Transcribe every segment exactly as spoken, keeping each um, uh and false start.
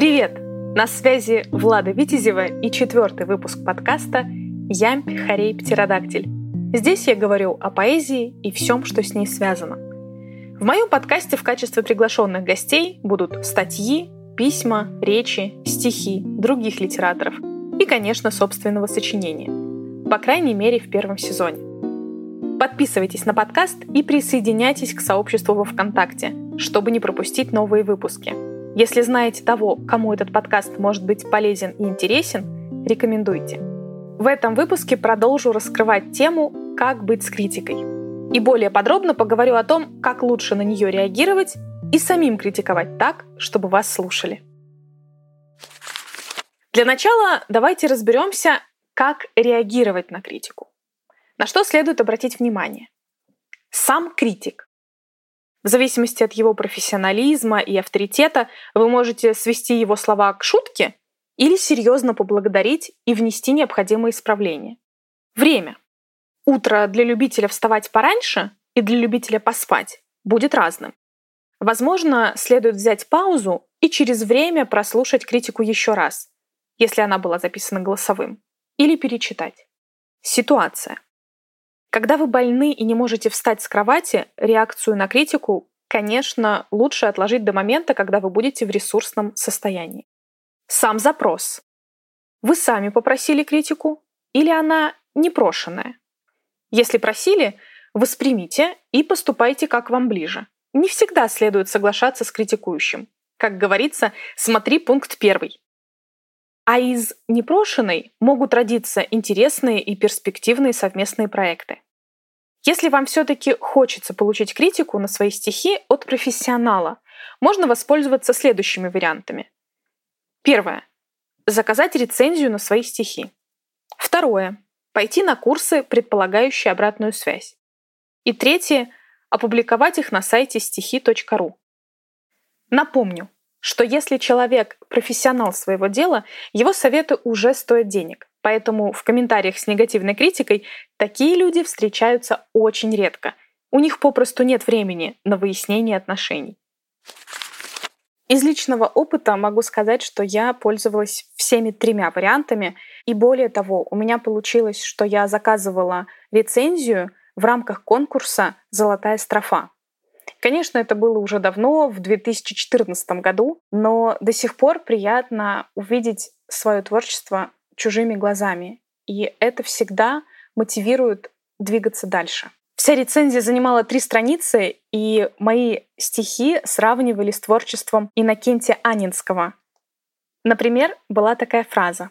Привет! На связи Влада Витязева и четвертый выпуск подкаста «Ямпихарейптеродактиль». Здесь я говорю о поэзии и всем, что с ней связано. В моем подкасте в качестве приглашенных гостей будут статьи, письма, речи, стихи других литераторов и, конечно, собственного сочинения. По крайней мере, в первом сезоне. Подписывайтесь на подкаст и присоединяйтесь к сообществу во ВКонтакте, чтобы не пропустить новые выпуски. Если знаете того, кому этот подкаст может быть полезен и интересен, рекомендуйте. В этом выпуске продолжу раскрывать тему «Как быть с критикой». И более подробно поговорю о том, как лучше на нее реагировать и самим критиковать так, чтобы вас слушали. Для начала давайте разберемся, как реагировать на критику. На что следует обратить внимание? Сам критик. В зависимости от его профессионализма и авторитета вы можете свести его слова к шутке или серьезно поблагодарить и внести необходимые исправления. Время. Утро для любителя вставать пораньше и для любителя поспать будет разным. Возможно, следует взять паузу и через время прослушать критику еще раз, если она была записана голосовым, или перечитать. Ситуация. Когда вы больны и не можете встать с кровати, реакцию на критику, конечно, лучше отложить до момента, когда вы будете в ресурсном состоянии. Сам запрос. Вы сами попросили критику или она непрошенная? Если просили, воспримите и поступайте, как вам ближе. Не всегда следует соглашаться с критикующим. Как говорится, смотри пункт первый. А из непрошенной могут родиться интересные и перспективные совместные проекты. Если вам все-таки хочется получить критику на свои стихи от профессионала, можно воспользоваться следующими вариантами. Первое. Заказать рецензию на свои стихи. Второе. Пойти на курсы, предполагающие обратную связь. И третье. Опубликовать их на сайте стихи точка ру. Напомню, что если человек профессионал своего дела, его советы уже стоят денег. Поэтому в комментариях с негативной критикой такие люди встречаются очень редко. У них попросту нет времени на выяснение отношений. Из личного опыта могу сказать, что я пользовалась всеми тремя вариантами. И более того, у меня получилось, что я заказывала рецензию в рамках конкурса «Золотая строфа». Конечно, это было уже давно, в две тысячи четырнадцатом году, но до сих пор приятно увидеть свое творчество чужими глазами. И это всегда мотивирует двигаться дальше. Вся рецензия занимала три страницы, и мои стихи сравнивали с творчеством Иннокентия Анненского. Например, была такая фраза.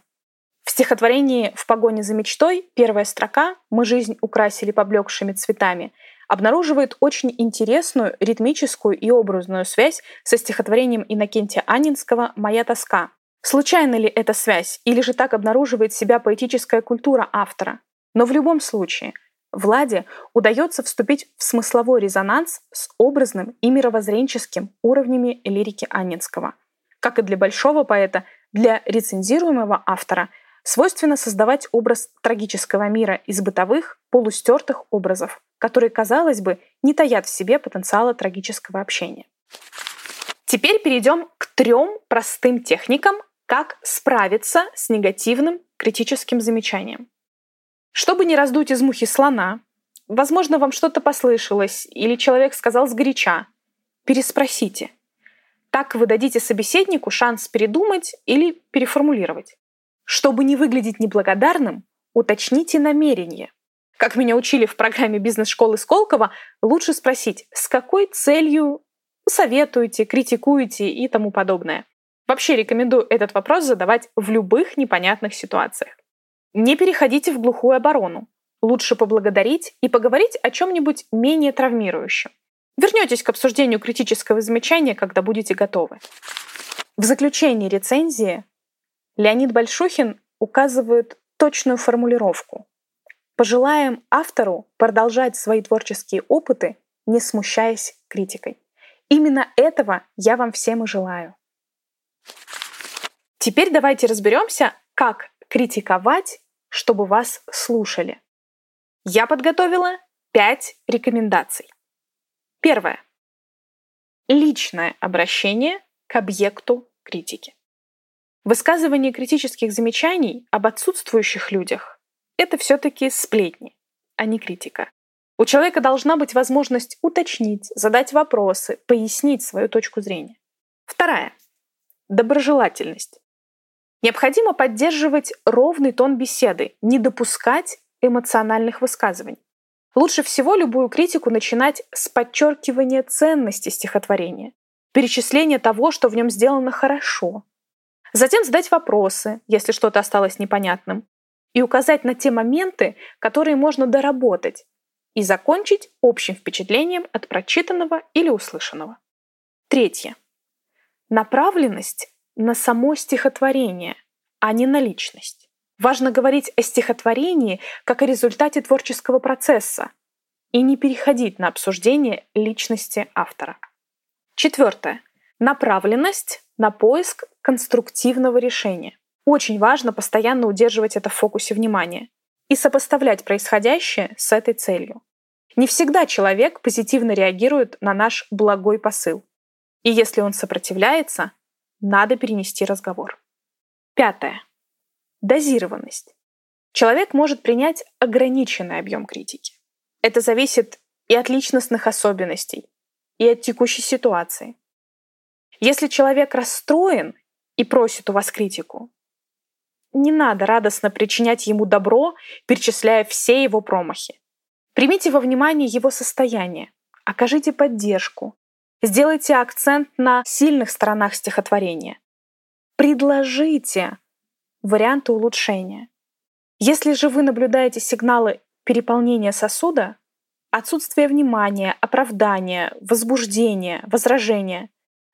В стихотворении «В погоне за мечтой» первая строка «Мы жизнь украсили поблекшими цветами» обнаруживает очень интересную ритмическую и образную связь со стихотворением Иннокентия Анненского «Моя тоска». Случайна ли эта связь, или же так обнаруживает себя поэтическая культура автора? Но в любом случае, Владе удается вступить в смысловой резонанс с образным и мировоззренческим уровнями лирики Анненского. Как и для большого поэта, для рецензируемого автора свойственно создавать образ трагического мира из бытовых, полустертых образов, которые, казалось бы, не таят в себе потенциала трагического общения. Теперь перейдем к трем простым техникам, как справиться с негативным критическим замечанием. Чтобы не раздуть из мухи слона, возможно, вам что-то послышалось или человек сказал сгоряча, переспросите. Так вы дадите собеседнику шанс передумать или переформулировать. Чтобы не выглядеть неблагодарным, уточните намерение. Как меня учили в программе «Бизнес-школы Сколково», лучше спросить, с какой целью советуете, критикуете и тому подобное. Вообще рекомендую этот вопрос задавать в любых непонятных ситуациях. Не переходите в глухую оборону. Лучше поблагодарить и поговорить о чем-нибудь менее травмирующем. Вернетесь к обсуждению критического замечания, когда будете готовы. В заключении рецензии Леонид Большухин указывает точную формулировку. Пожелаем автору продолжать свои творческие опыты, не смущаясь критикой. Именно этого я вам всем и желаю. Теперь давайте разберемся, как критиковать, чтобы вас слушали. Я подготовила пять рекомендаций. Первое. Личное обращение к объекту критики. Высказывание критических замечаний об отсутствующих людях – это все-таки сплетни, а не критика. У человека должна быть возможность уточнить, задать вопросы, пояснить свою точку зрения. Вторая – доброжелательность. Необходимо поддерживать ровный тон беседы, не допускать эмоциональных высказываний. Лучше всего любую критику начинать с подчеркивания ценности стихотворения, перечисления того, что в нем сделано хорошо. Затем задать вопросы, если что-то осталось непонятным, и указать на те моменты, которые можно доработать, и закончить общим впечатлением от прочитанного или услышанного. Третье. Направленность на само стихотворение, а не на личность. Важно говорить о стихотворении как о результате творческого процесса и не переходить на обсуждение личности автора. Четвертое. Направленность на поиск конструктивного решения. Очень важно постоянно удерживать это в фокусе внимания и сопоставлять происходящее с этой целью. Не всегда человек позитивно реагирует на наш благой посыл. И если он сопротивляется, надо перенести разговор. Пятое. Дозированность. Человек может принять ограниченный объем критики. Это зависит и от личностных особенностей, и от текущей ситуации. Если человек расстроен и просит у вас критику, не надо радостно причинять ему добро, перечисляя все его промахи. Примите во внимание его состояние, окажите поддержку, сделайте акцент на сильных сторонах стихотворения. Предложите варианты улучшения. Если же вы наблюдаете сигналы переполнения сосуда, отсутствие внимания, оправдания, возбуждения, возражения,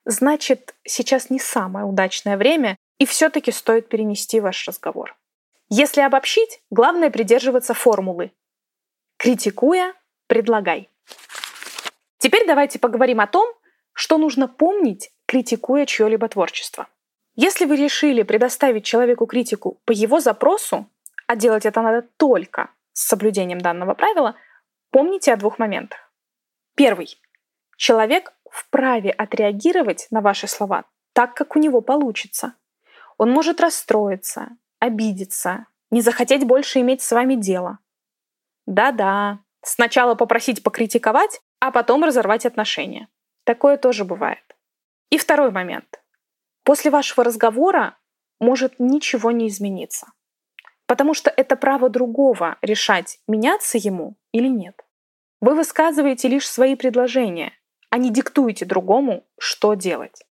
значит, сейчас не самое удачное время, и все-таки стоит перенести ваш разговор. Если обобщить, главное придерживаться формулы «критикуя, предлагай». Теперь давайте поговорим о том, что нужно помнить, критикуя чье-либо творчество. Если вы решили предоставить человеку критику по его запросу, а делать это надо только с соблюдением данного правила, помните о двух моментах. Первый. Человек вправе отреагировать на ваши слова так, как у него получится. Он может расстроиться, обидеться, не захотеть больше иметь с вами дело. Да-да, сначала попросить покритиковать, а потом разорвать отношения. Такое тоже бывает. И второй момент. После вашего разговора может ничего не измениться, потому что это право другого решать, меняться ему или нет. Вы высказываете лишь свои предложения, а не диктуете другому, что делать.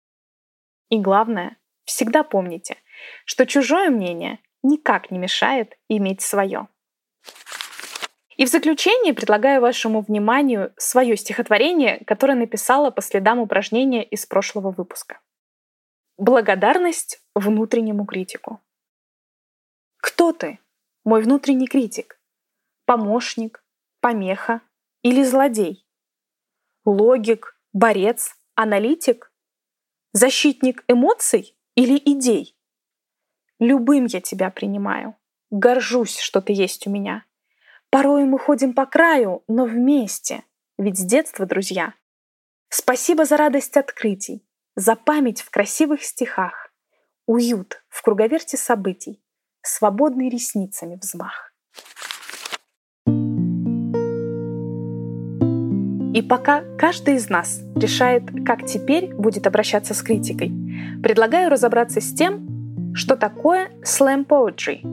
И главное, всегда помните, что чужое мнение никак не мешает иметь свое. И в заключение предлагаю вашему вниманию свое стихотворение, которое написала по следам упражнения из прошлого выпуска. Благодарность внутреннему критику. Кто ты, мой внутренний критик? Помощник, помеха или злодей? Логик, борец, аналитик? Защитник эмоций или идей? Любым я тебя принимаю. Горжусь, что ты есть у меня. Порой мы ходим по краю, но вместе, ведь с детства друзья. Спасибо за радость открытий, за память в красивых стихах, уют в круговерте событий, свободный ресницами взмах. И пока каждый из нас решает, как теперь будет обращаться с критикой, предлагаю разобраться с тем, что такое slam poetry.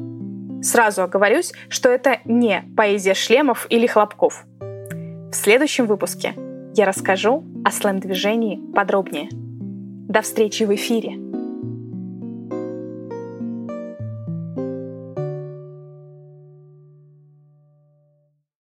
Сразу оговорюсь, что это не поэзия шлемов или хлопков. В следующем выпуске я расскажу о слэм-движении подробнее. До встречи в эфире!